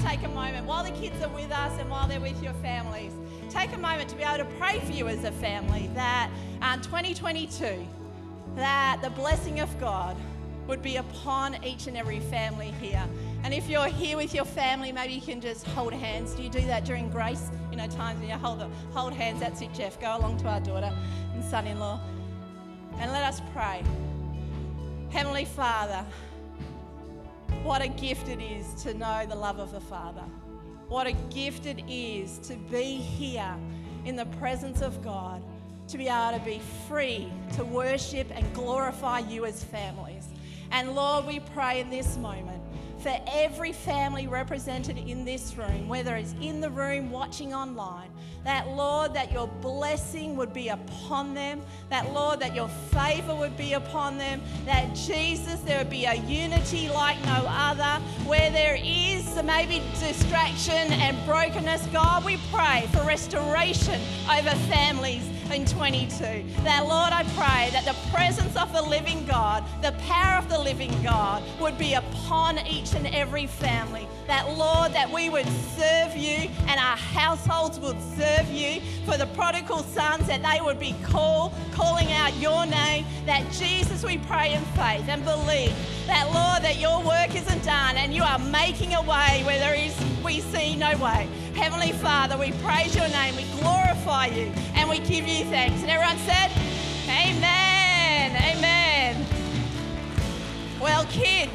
to take a moment while the kids are with us and while they're with your families. Take a moment to be able to pray for you as a family that 2022, that the blessing of God would be upon each and every family here. And if you're here with your family, maybe you can just hold hands. Do you do that during grace? You know, times when you hold hands. That's it, Jeff. Go along to our daughter and son-in-law. And let us pray. Heavenly Father, what a gift it is to know the love of the Father. What a gift it is to be here in the presence of God, to be able to be free to worship and glorify you as families. And Lord, we pray in this moment for every family represented in this room, whether it's in the room, watching online, that Lord, that your blessing would be upon them, that Lord, that your favor would be upon them, that Jesus, there would be a unity like no other. Where there is maybe distraction and brokenness, God, we pray for restoration over families in 2022. That Lord, I pray that the presence of the living God, the power of the living God would be upon each and every family. That Lord, that we would serve you and our households would serve you. For the prodigal sons, that they would be calling out your name. That Jesus, we pray in faith and believe that Lord, that your work isn't done and you are making a way where there is, we see no way. Heavenly Father, we praise your name, we glorify you, and we give you thanks. And everyone said, amen, amen. Well, kids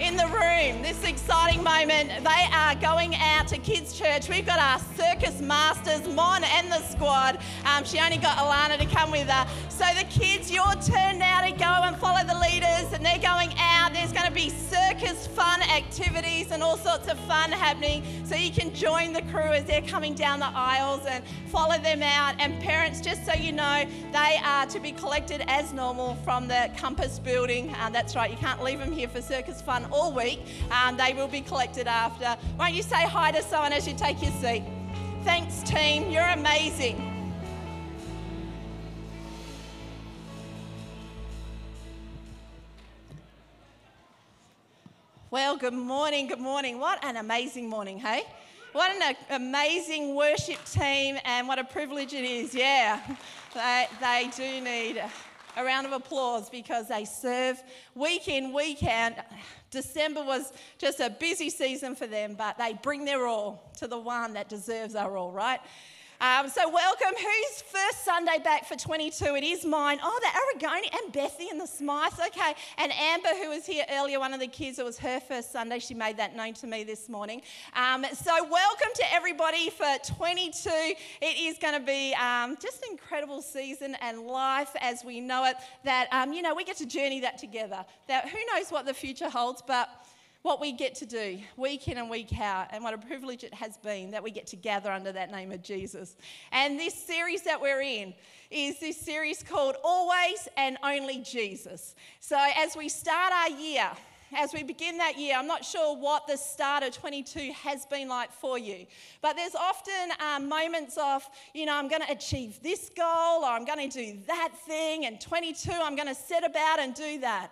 in the room, this exciting moment, they are going out to Kids Church. We've got our circus masters, Mon and the squad. She only got Alana to come with her. So the kids, your turn now to go and follow the leaders, and they're going out. There's going to be circus fun activities and all sorts of fun happening. So you can join the crew as they're coming down the aisles and follow them out. And parents, just so you know, they are to be collected as normal from the Compass building. That's right, you can't leave them here for circus fun all week. They will be collected after. Won't you say hi to someone as you take your seat? Thanks, team. You're amazing. Well, good morning. Good morning. What an amazing morning, hey? What an amazing worship team, and what a privilege it is. Yeah, they do need a round of applause because they serve week in, week out. December was just a busy season for them, but they bring their all to the one that deserves our all, right? So welcome. Who's first Sunday back for 22? It is mine. Oh, the Aragoni and Bethy and the Smythes. Okay. And Amber, who was here earlier, one of the kids, it was her first Sunday. She made that known to me this morning. So welcome to everybody for 22. It is going to be just an incredible season and life as we know it, that, you know, we get to journey that together. That who knows what the future holds, but what we get to do week in and week out, and what a privilege it has been that we get to gather under that name of Jesus. And this series that we're in is this series called Always and Only Jesus. So as we start our year, as we begin that year, I'm not sure what the start of 22 has been like for you, but there's often moments of, you know, I'm going to achieve this goal, or I'm going to do that thing, and 22, I'm going to set about and do that.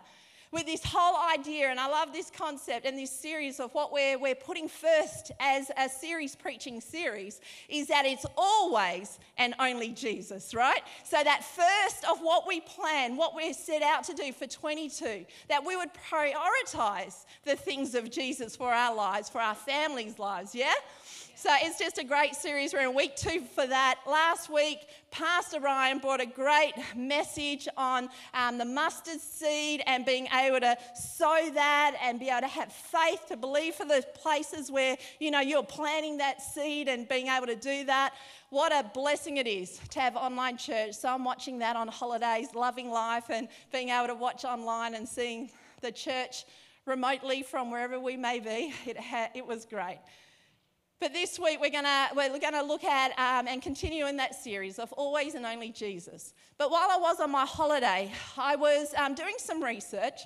With this whole idea, and I love this concept and this series of what we're putting first as a series, preaching series, is that it's always and only Jesus, right? So that first of what we plan, what we're set out to do for 22, that we would prioritize the things of Jesus for our lives, for our families' lives, yeah? So it's just a great series. We're in week 2 for that. Last week, Pastor Ryan brought a great message on the mustard seed and being able to sow that and be able to have faith to believe for the places where, you know, you're planting that seed and being able to do that. What a blessing it is to have online church. So I'm watching that on holidays, loving life and being able to watch online and seeing the church remotely from wherever we may be. It was great. But this week we're gonna look at and continue in that series of Always and Only Jesus. But while I was on my holiday, I was doing some research,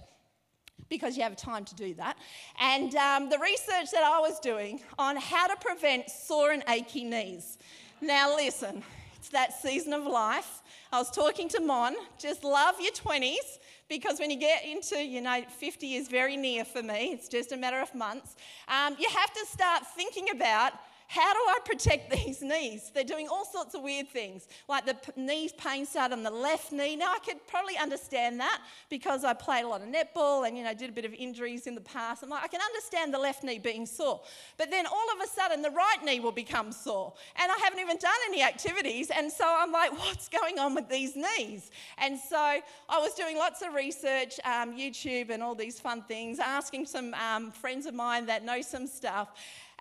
because you have time to do that, and the research that I was doing on how to prevent sore and achy knees. Now listen, to that season of life. I was talking to Mon, just love your 20s, because when you get into, 50 is very near for me. It's just a matter of months. You have to start thinking about, how do I protect these knees? They're doing all sorts of weird things, like the knee pain started on the left knee. Now, I could probably understand that because I played a lot of netball and, did a bit of injuries in the past. I can understand the left knee being sore. But then all of a sudden, the right knee will become sore. And I haven't even done any activities. And so I'm like, what's going on with these knees? And so I was doing lots of research, YouTube and all these fun things, asking some friends of mine that know some stuff.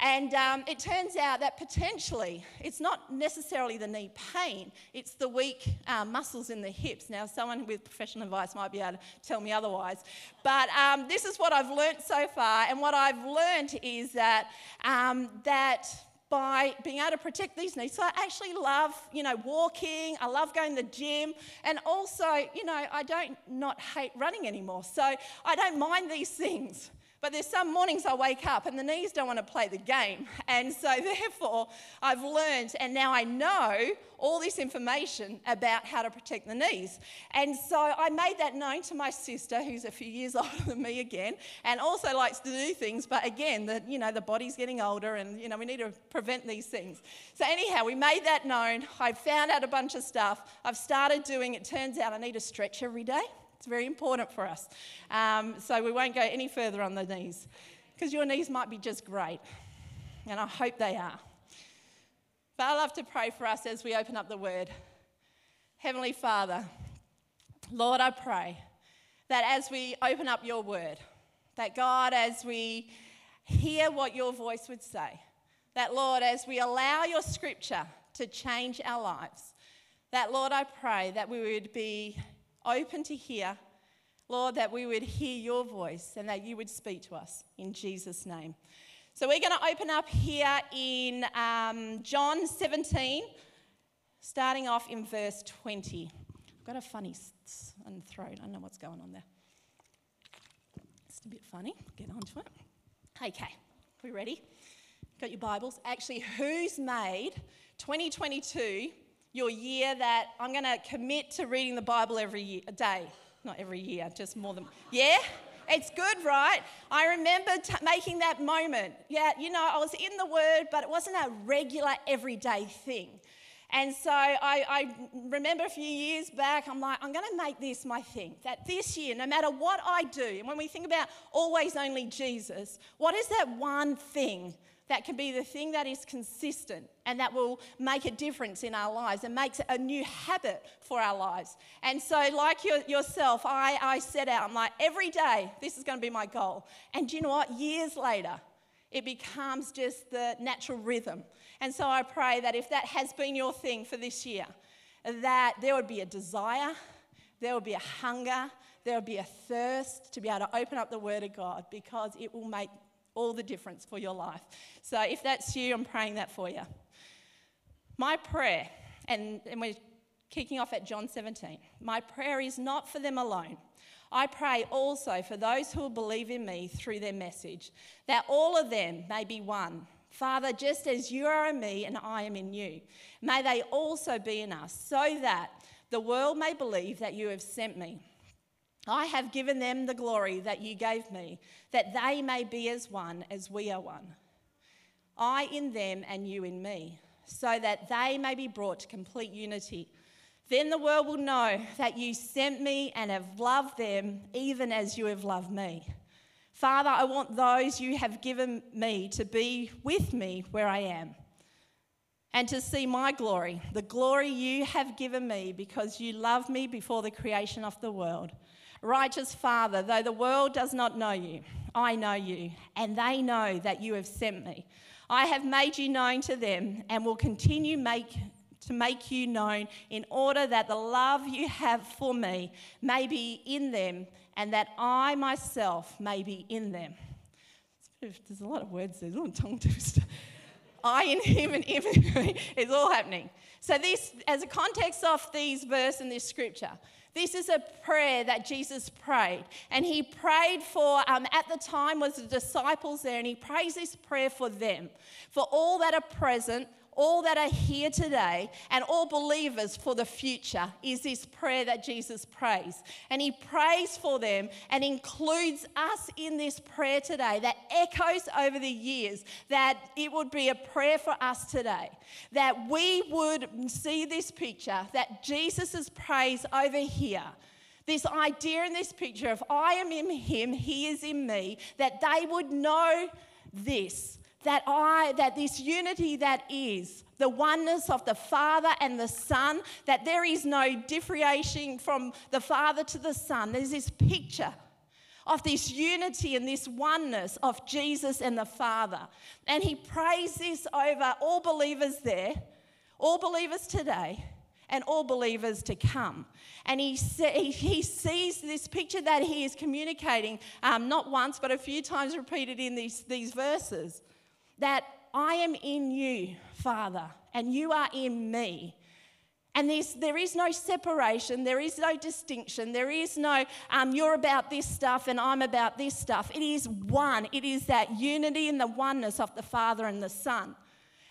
And it turns out that potentially it's not necessarily the knee pain, it's the weak muscles in the hips. Now, someone with professional advice might be able to tell me otherwise. But this is what I've learnt so far. And what I've learnt is that by being able to protect these knees. So I actually love, walking. I love going to the gym. And also, I don't not hate running anymore. So I don't mind these things. But there's some mornings I wake up and the knees don't want to play the game. And so therefore, I've learned, and now I know all this information about how to protect the knees. And so I made that known to my sister, who's a few years older than me again, and also likes to do things. But again, the body's getting older and, we need to prevent these things. So anyhow, we made that known. I found out a bunch of stuff. I've started doing it. Turns out I need to stretch every day. It's very important for us. So we won't go any further on the knees, because your knees might be just great, and I hope they are. But I love to pray for us as we open up the Word. Heavenly Father, Lord, I pray that as we open up your Word, that God, as we hear what your voice would say, that Lord, as we allow your scripture to change our lives, that Lord, I pray that we would be open to hear, Lord, that we would hear your voice and that you would speak to us in Jesus' name. So we're going to open up here in John 17, starting off in verse 20. I've got a funny throat. I don't know what's going on there. It's a bit funny. Get on to it. Okay, we ready? Got your Bibles? Actually, who's made 2022... your year that I'm going to commit to reading the Bible every day. Not every year, just more than... Yeah? It's good, right? I remember making that moment. Yeah, I was in the Word, but it wasn't a regular everyday thing. And so I remember a few years back, I'm like, I'm going to make this my thing, that this year, no matter what I do, and when we think about always only Jesus, what is that one thing that can be the thing that is consistent and that will make a difference in our lives and makes a new habit for our lives? And so like yourself, I set out, I'm like, every day, this is going to be my goal. And do you know what? Years later, it becomes just the natural rhythm. And so I pray that if that has been your thing for this year, that there would be a desire, there would be a hunger, there would be a thirst to be able to open up the Word of God, because it will make all the difference for your life. So if that's you, I'm praying that for you. My prayer, and we're kicking off at John 17, my prayer is not for them alone. I pray also for those who will believe in me through their message, that all of them may be one. Father, just as you are in me and I am in you, may they also be in us, so that the world may believe that you have sent me. I have given them the glory that you gave me, that they may be as one as we are one. I in them and you in me, so that they may be brought to complete unity. Then the world will know that you sent me and have loved them even as you have loved me. Father, I want those you have given me to be with me where I am, and to see my glory, the glory you have given me because you loved me before the creation of the world. Righteous Father, though the world does not know you, I know you, and they know that you have sent me. I have made you known to them and will continue to make you known, in order that the love you have for me may be in them and that I myself may be in them. There's a lot of words there, a little tongue twister. I in him and him in me. It's all happening. So this, as a context of these verse and this scripture, this is a prayer that Jesus prayed. And he prayed for, at the time was the disciples there, and he prays this prayer for them, for all that are present, all that are here today and all believers for the future is this prayer that Jesus prays. And he prays for them and includes us in this prayer today that echoes over the years, that it would be a prayer for us today, that we would see this picture, that Jesus' praise over here, this idea in this picture of I am in him, he is in me, that they would know this, that this unity that is the oneness of the Father and the Son, that there is no differentiation from the Father to the Son. There's this picture of this unity and this oneness of Jesus and the Father. And he prays this over all believers there, all believers today, and all believers to come. And he sees this picture that he is communicating, not once, but a few times repeated in these verses, that I am in you, Father, and you are in me. And there is no separation, there is no distinction, there is no you're about this stuff and I'm about this stuff. It is one. It is that unity and the oneness of the Father and the Son.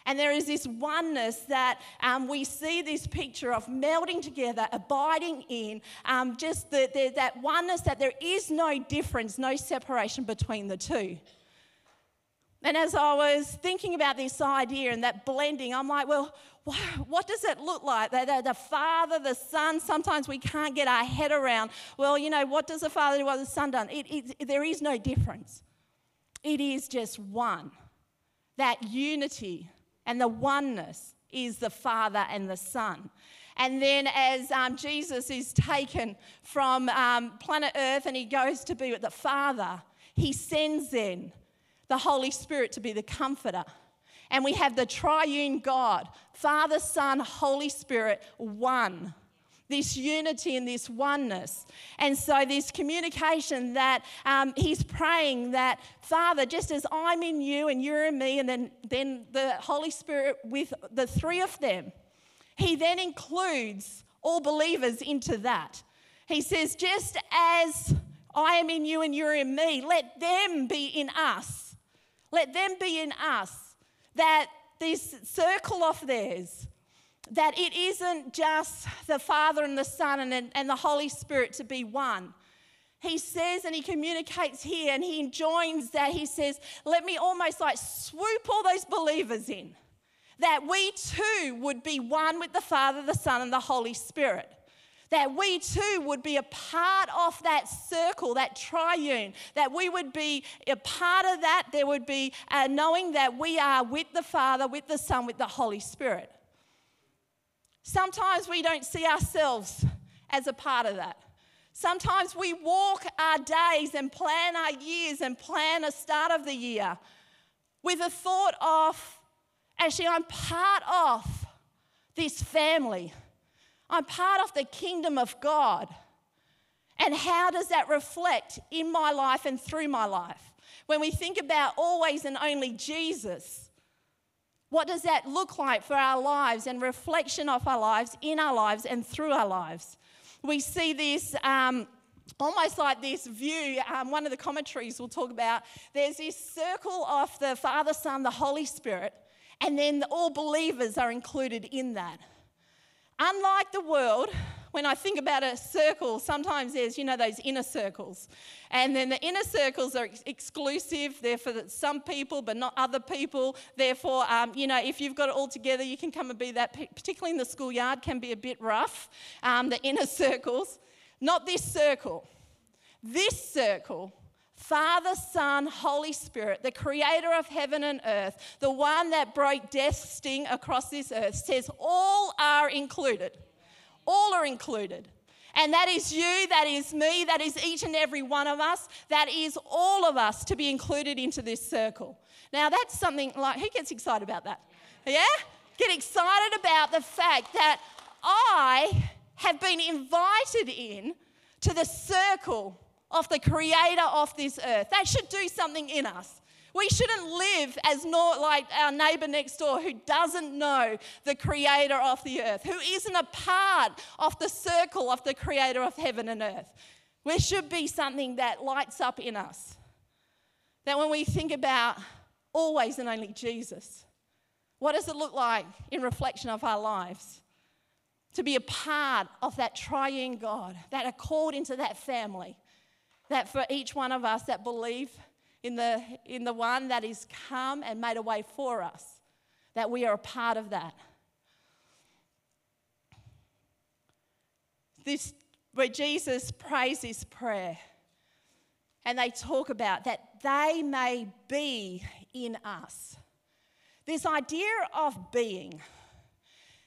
And there is this oneness that we see this picture of melding together, abiding in, just that oneness, that there is no difference, no separation between the two. And as I was thinking about this idea and that blending, I'm like, well, what does it look like? The Father, the Son, sometimes we can't get our head around, well, you know, what does the Father do, what does the Son do? There is no difference. It is just one, that unity. And the oneness is the Father and the Son. And then as Jesus is taken from planet Earth and he goes to be with the Father, he sends in the Holy Spirit to be the Comforter. And we have the triune God, Father, Son, Holy Spirit, one. This unity and this oneness. And so this communication that he's praying that, Father, just as I'm in you and you're in me, and then the Holy Spirit with the three of them, he then includes all believers into that. He says, just as I am in you and you're in me, let them be in us. Let them be in us. That this circle of theirs, that it isn't just the Father and the Son and the Holy Spirit to be one. He says, and he communicates here, and he enjoins that, he says, let me almost like swoop all those believers in, that we too would be one with the Father, the Son, and the Holy Spirit. That we too would be a part of that circle, that triune, that we would be a part of that. There would be a knowing that we are with the Father, with the Son, with the Holy Spirit. Sometimes we don't see ourselves as a part of that. Sometimes we walk our days and plan our years and plan a start of the year with a thought of, actually, I'm part of this family. I'm part of the kingdom of God. And how does that reflect in my life and through my life? When we think about always and only Jesus, what does that look like for our lives and reflection of our lives, in our lives and through our lives? We see this almost like this view, one of the commentaries will talk about, there's this circle of the Father, Son, the Holy Spirit, and then all believers are included in that. Unlike the world, when I think about a circle, sometimes there's, you know, those inner circles. And then the inner circles are exclusive. They're for some people, but not other people. Therefore, you know, if you've got it all together, you can come and be that. Particularly in the schoolyard can be a bit rough, the inner circles. Not this circle. This circle, Father, Son, Holy Spirit, the creator of heaven and earth, the one that broke death's sting across this earth, says all are included. All are included. And that is you, that is me, that is each and every one of us, that is all of us to be included into this circle. Now that's something like, who gets excited about that? Yeah? Get excited about the fact that I have been invited in to the circle of the creator of this earth. That should do something in us. We shouldn't live as not like our neighbour next door who doesn't know the creator of the earth, who isn't a part of the circle of the creator of heaven and earth. There should be something that lights up in us. That when we think about always and only Jesus, What does it look like in reflection of our lives? To be a part of that triune God, that are called into that family, that for each one of us that believe in the one that is come and made a way for us, that we are a part of that. This, where Jesus prays this prayer, and they talk about that they may be in us. This idea of being,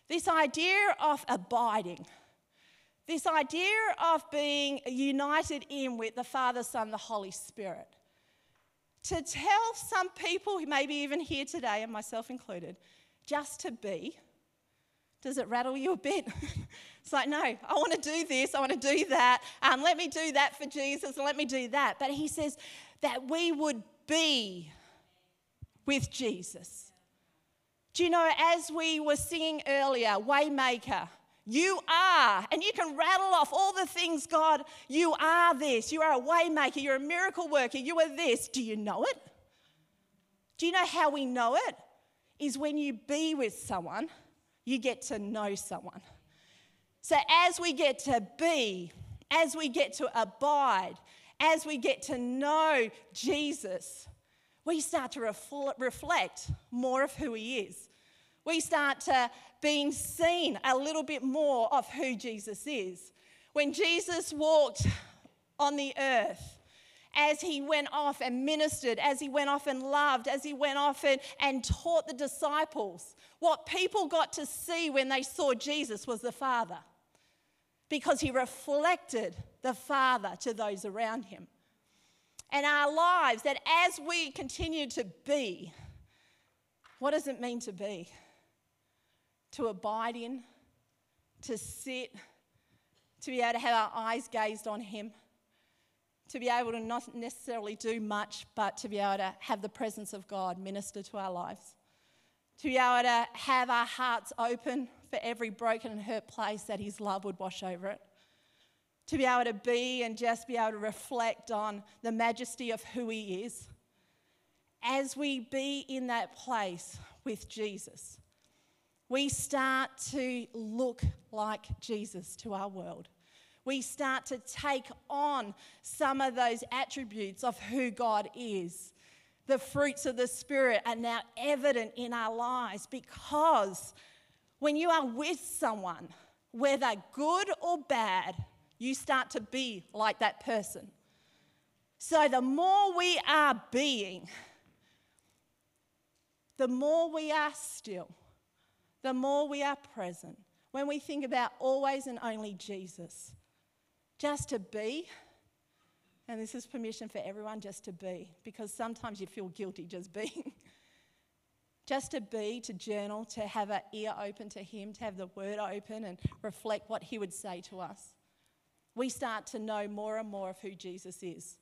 this idea of abiding, this idea of being united in with the Father, Son, the Holy Spirit. To tell some people, maybe even here today, and myself included, just to be, does it rattle you a bit? It's like, no, I want to do this, I want to do that, let me do that for Jesus, let me do that. But he says that we would be with Jesus. Do you know, as we were singing earlier, Waymaker, you are, and you can rattle off all the things, God, you are this, you are a waymaker, you're a miracle worker, you are this. Do you know it? Do you know how we know it? Is when you be with someone, you get to know someone. So as we get to be, as we get to abide, as we get to know Jesus, we start to reflect more of who he is. We start to being seen a little bit more of who Jesus is. When Jesus walked on the earth, as he went off and ministered, as he went off and loved, as he went off and taught the disciples, what people got to see when they saw Jesus was the Father, because he reflected the Father to those around him. And our lives, that as we continue to be, what does it mean to be? To abide in, to sit, to be able to have our eyes gazed on him, to be able to not necessarily do much, but to be able to have the presence of God minister to our lives, to be able to have our hearts open for every broken and hurt place that his love would wash over it, to be able to be and just be able to reflect on the majesty of who he is. As we be in that place with Jesus, we start to look like Jesus to our world. We start to take on some of those attributes of who God is. The fruits of the Spirit are now evident in our lives, because when you are with someone, whether good or bad, you start to be like that person. So the more we are being, the more we are still, the more we are present. When we think about always and only Jesus, just to be, and this is permission for everyone, just to be, because sometimes you feel guilty just being. Just to be, to journal, to have our ear open to him, to have the word open and reflect what he would say to us. We start to know more and more of who Jesus is.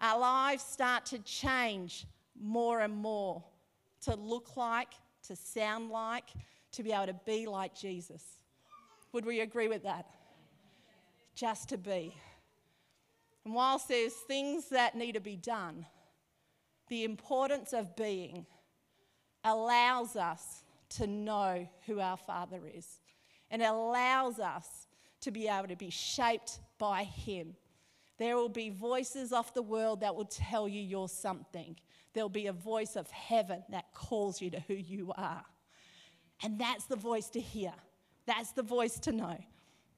Our lives start to change more and more, to look like, to sound like, to be able to be like Jesus. Would we agree with that? Just to be. And whilst there's things that need to be done, the importance of being allows us to know who our Father is, and allows us to be able to be shaped by him. There will be voices of the world that will tell you you're something. There'll be a voice of heaven that calls you to who you are. And that's the voice to hear. That's the voice to know.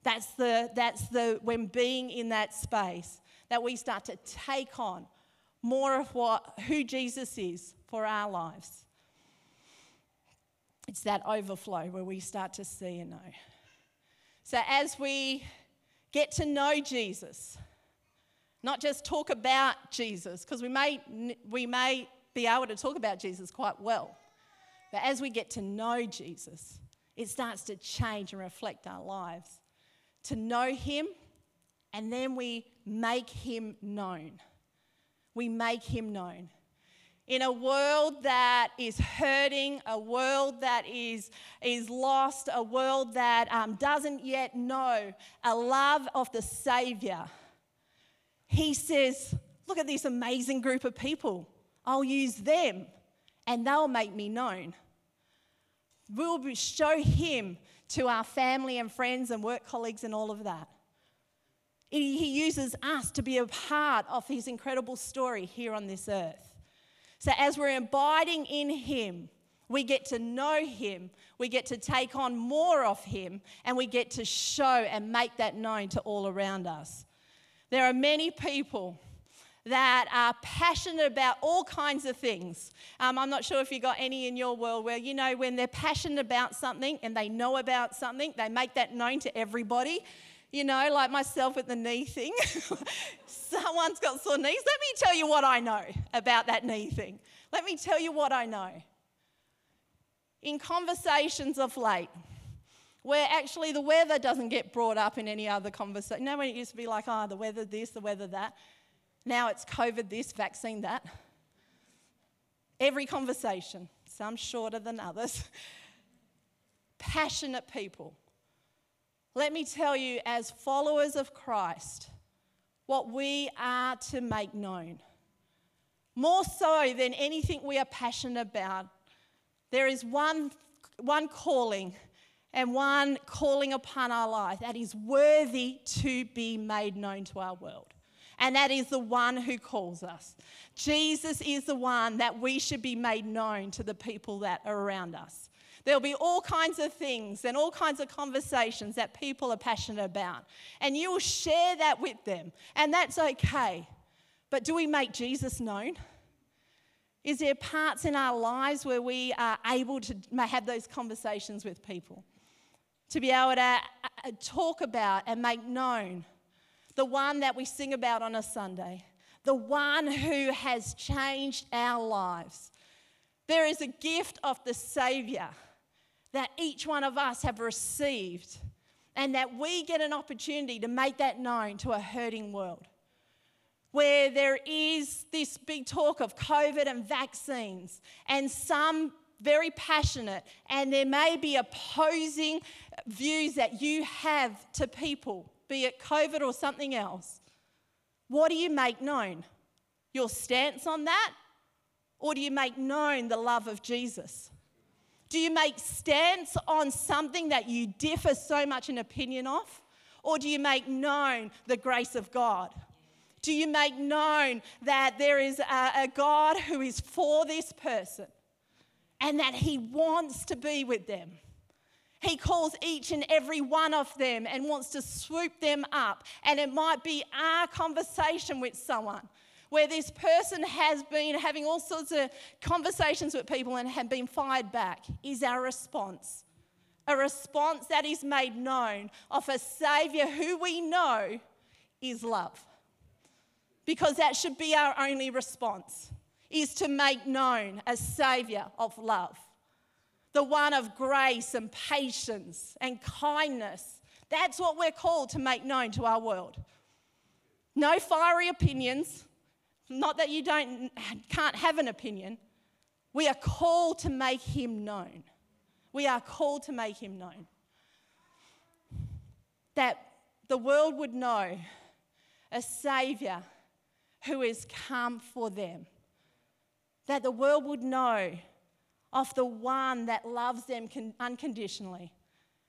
That's the when being in that space, that we start to take on more of who Jesus is for our lives. It's that overflow where we start to see and know. So as we get to know Jesus, not just talk about Jesus, because we may be able to talk about Jesus quite well, but as we get to know Jesus, it starts to change and reflect our lives. To know him, and then we make him known. We make him known. In a world that is hurting, a world that is lost, a world that doesn't yet know a love of the Saviour, he says, look at this amazing group of people. I'll use them and they'll make me known. We'll show him to our family and friends and work colleagues and all of that. He uses us to be a part of his incredible story here on this earth. So as we're abiding in him, we get to know him, we get to take on more of him, and we get to show and make that known to all around us. There are many people that are passionate about all kinds of things. I'm not sure if you got any in your world where, you know, when they're passionate about something and they know about something, they make that known to everybody. You know, like myself with the knee thing. Someone's got sore knees. Let me tell you what I know about that knee thing. Let me tell you what I know. In conversations of late, where actually the weather doesn't get brought up in any other conversation. You know, when it used to be like, oh, the weather this, the weather that. Now it's COVID this, vaccine that. Every conversation, some shorter than others. Passionate people. Let me tell you, as followers of Christ, what we are to make known. More so than anything we are passionate about, there is one calling and one calling upon our life that is worthy to be made known to our world. And that is the one who calls us. Jesus is the one that we should be made known to the people that are around us. There'll be all kinds of things and all kinds of conversations that people are passionate about. And you'll share that with them. And that's okay. But do we make Jesus known? Is there parts in our lives where we are able to have those conversations with people? To be able to talk about and make known the one that we sing about on a Sunday, the one who has changed our lives. There is a gift of the Saviour that each one of us have received, and that we get an opportunity to make that known to a hurting world. Where there is this big talk of COVID and vaccines, and some very passionate, and there may be opposing views that you have to people, be it COVID or something else. What do you make known? Your stance on that? Or do you make known the love of Jesus? Do you make stance on something that you differ so much in opinion of? Or do you make known the grace of God? Do you make known that there is a God who is for this person and that he wants to be with them? He calls each and every one of them and wants to swoop them up. And it might be our conversation with someone, where this person has been having all sorts of conversations with people and have been fired back, is our response. A response that is made known of a Saviour who we know is love. Because that should be our only response, is to make known a Saviour of love. The one of grace and patience and kindness. That's what we're called to make known to our world. No fiery opinions. Not that you can't have an opinion. We are called to make him known. We are called to make him known. That the world would know a Saviour who has come for them. That the world would know of the one that loves them unconditionally.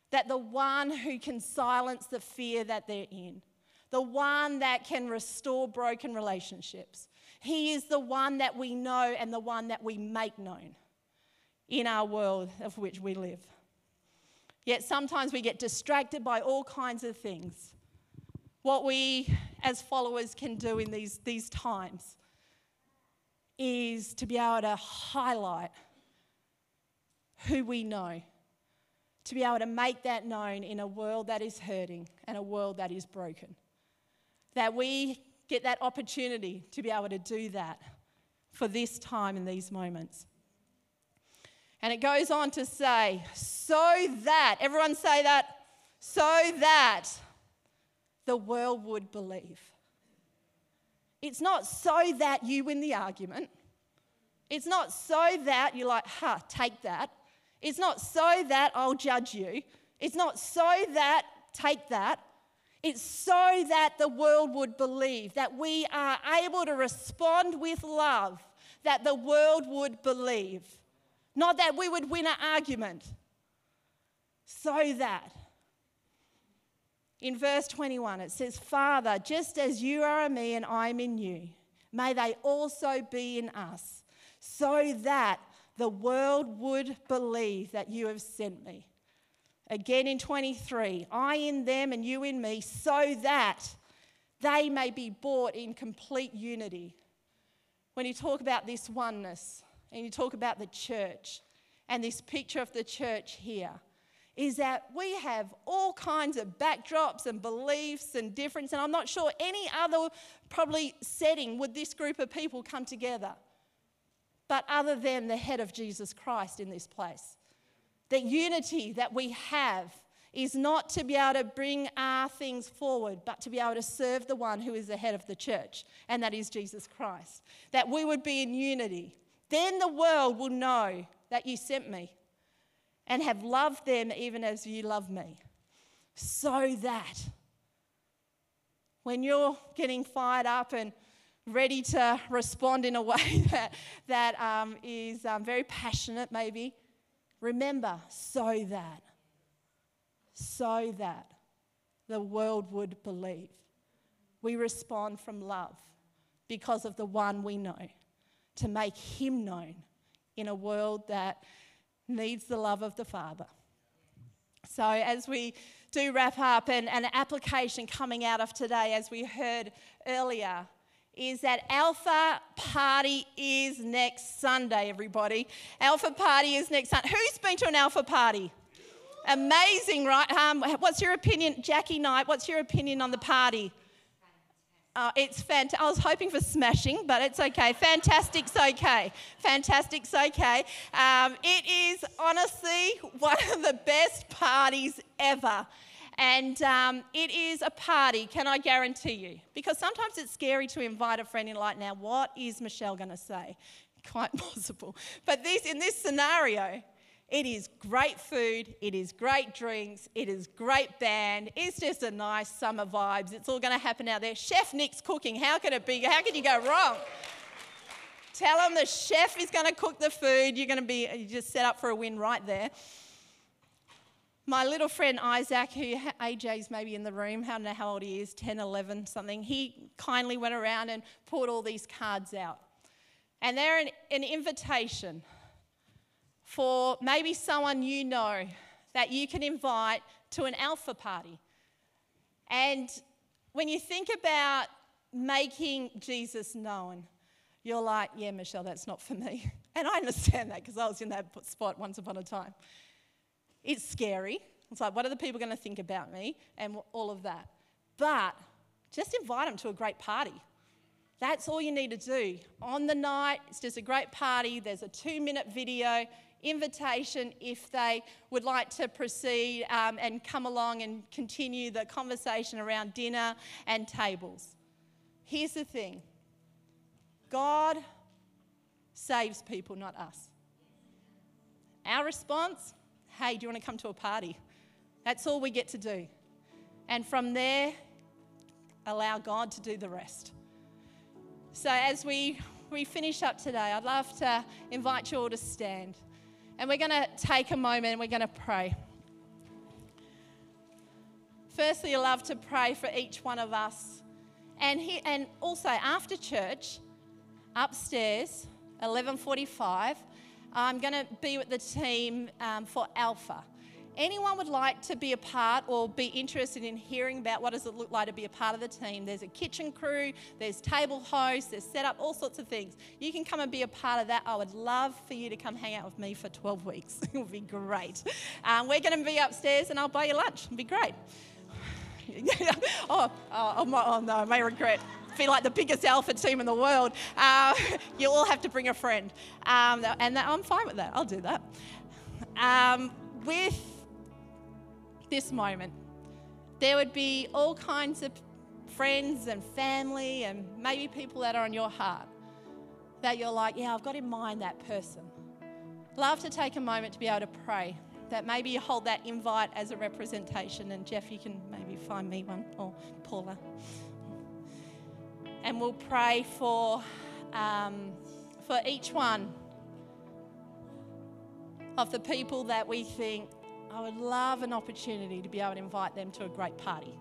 That the one who can silence the fear that they're in. The one that can restore broken relationships. He is the one that we know and the one that we make known in our world of which we live. Yet sometimes we get distracted by all kinds of things. What we as followers can do in these times is to be able to highlight who we know, to be able to make that known in a world that is hurting and a world that is broken. That we get that opportunity to be able to do that for this time and these moments. And it goes on to say, so that, everyone say that, so that the world would believe. It's not so that you win the argument. It's not so that you're like, ha, take that. It's not so that I'll judge you. It's not so that, take that. It's so that the world would believe, that we are able to respond with love, that the world would believe. Not that we would win an argument, so that. In verse 21, it says, Father, just as you are in me and I am in you, may they also be in us, so that the world would believe that you have sent me. Again in 23, I in them and you in me, so that they may be brought in complete unity. When you talk about this oneness and you talk about the church and this picture of the church here, is that we have all kinds of backdrops and beliefs and difference, and I'm not sure any other probably setting would this group of people come together, but other than the head of Jesus Christ in this place. The unity that we have is not to be able to bring our things forward, but to be able to serve the one who is the head of the church, and that is Jesus Christ. That we would be in unity. Then the world will know that you sent me and have loved them even as you love me. So that when you're getting fired up and ready to respond in a way that is very passionate maybe, remember, so that the world would believe. We respond from love because of the one we know, to make him known in a world that needs the love of the Father. So as we do wrap up, and an application coming out of today, as we heard earlier, is that Alpha Party is next Sunday, everybody. Alpha Party is next Sunday. Who's been to an Alpha Party? Amazing, right? What's your opinion? Jackie Knight, what's your opinion on the party? It's fantastic. I was hoping for smashing, but it's okay. Fantastic's okay. Fantastic's okay. It is honestly one of the best parties ever. And it is a party, can I guarantee you? Because sometimes it's scary to invite a friend in, like, now, what is Michelle going to say? Quite possible. But in this scenario, it is great food, it is great drinks, it is great band, it's just a nice summer vibes. It's all going to happen out there. Chef Nick's cooking. How can it be? How can you go wrong? Tell them the chef is going to cook the food. You're going to be just set up for a win right there. My little friend Isaac, who AJ's maybe in the room, I don't know how old he is, 10, 11, something, he kindly went around and pulled all these cards out. And they're an invitation for maybe someone you know that you can invite to an Alpha Party. And when you think about making Jesus known, you're like, yeah, Michelle, that's not for me. And I understand that, because I was in that spot once upon a time. It's scary. It's like, what are the people going to think about me and all of that? But just invite them to a great party. That's all you need to do. On the night, it's just a great party. There's a 2-minute video invitation if they would like to proceed and come along and continue the conversation around dinner and tables. Here's the thing. God saves people, not us. Our response, hey, do you want to come to a party? That's all we get to do. And from there, allow God to do the rest. So as we finish up today, I'd love to invite you all to stand. And we're going to take a moment and we're going to pray. Firstly, I love to pray for each one of us. And also after church, upstairs, 11:45, I'm going to be with the team for Alpha. Anyone would like to be a part or be interested in hearing about what does it look like to be a part of the team? There's a kitchen crew, there's table hosts, there's set up, all sorts of things. You can come and be a part of that. I would love for you to come hang out with me for 12 weeks. It would be great. We're going to be upstairs and I'll buy you lunch. It'll be great. Oh no, I may regret. Feel like the biggest Alpha team in the world. You all have to bring a friend. I'm fine with that. I'll do that. With this moment, there would be all kinds of friends and family and maybe people that are on your heart that you're like, yeah, I've got in mind that person. Love to take a moment to be able to pray that maybe you hold that invite as a representation. And Jeff, you can maybe find me one, or Paula. And we'll pray for each one of the people that we think, I would love an opportunity to be able to invite them to a great party.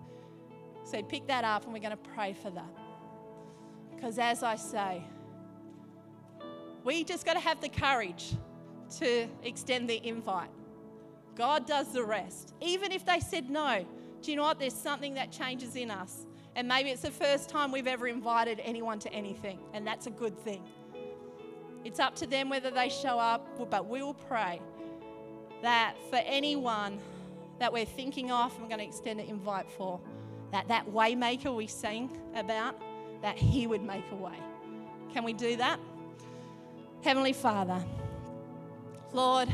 So pick that up and we're going to pray for that. Because as I say, we just got to have the courage to extend the invite. God does the rest. Even if they said no, do you know what? There's something that changes in us. And maybe it's the first time we've ever invited anyone to anything. And that's a good thing. It's up to them whether they show up, but we will pray that for anyone that we're thinking of, I'm going to extend an invite for, that waymaker we sing about, that he would make a way. Can we do that? Heavenly Father, Lord,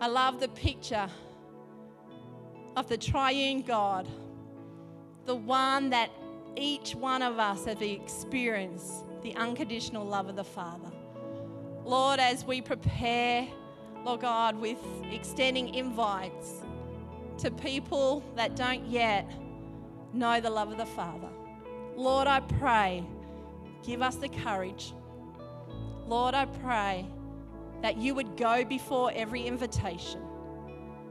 I love the picture of the triune God, the one that each one of us have experienced the unconditional love of the Father. Lord, as we prepare, Lord God, with extending invites to people that don't yet know the love of the Father. Lord, I pray, give us the courage. Lord, I pray that you would go before every invitation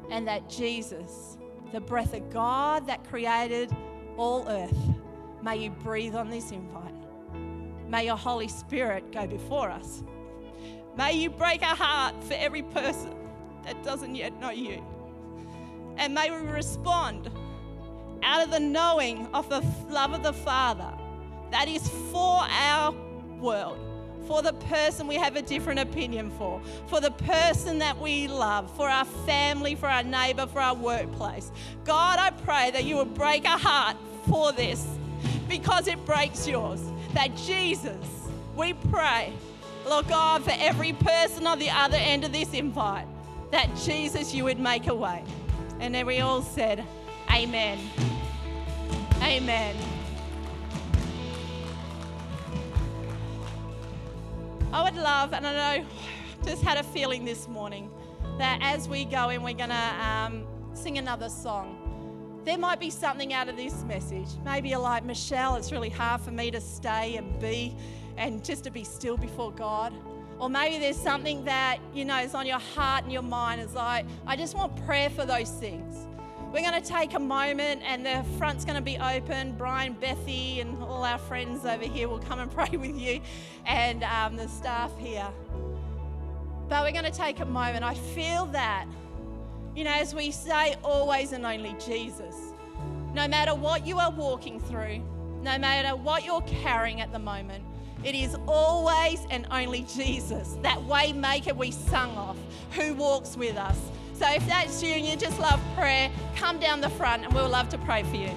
and that Jesus, the breath of God that created all earth, may you breathe on this invite. May your Holy Spirit go before us. May you break our heart for every person that doesn't yet know you. And may we respond out of the knowing of the love of the Father that is for our world, for the person we have a different opinion for the person that we love, for our family, for our neighbour, for our workplace. God, I pray that you will break our heart for this because it breaks yours. That Jesus, we pray, Lord God, for every person on the other end of this invite, that Jesus, you would make a way. And then we all said, amen. Amen. I would love, and I know, just had a feeling this morning that as we go in, we're going to sing another song. There might be something out of this message. Maybe you're like, Michelle, it's really hard for me to stay and be and just to be still before God. Or maybe there's something that, you know, is on your heart and your mind. It's like, I just want prayer for those things. We're going to take a moment and the front's going to be open. Brian, Bethy and all our friends over here will come and pray with you and the staff here. But we're going to take a moment. I feel that, you know, as we say, always and only Jesus. No matter what you are walking through, no matter what you're carrying at the moment, it is always and only Jesus, that waymaker we sung of, who walks with us. So if that's you and you just love prayer, come down the front and we'll love to pray for you.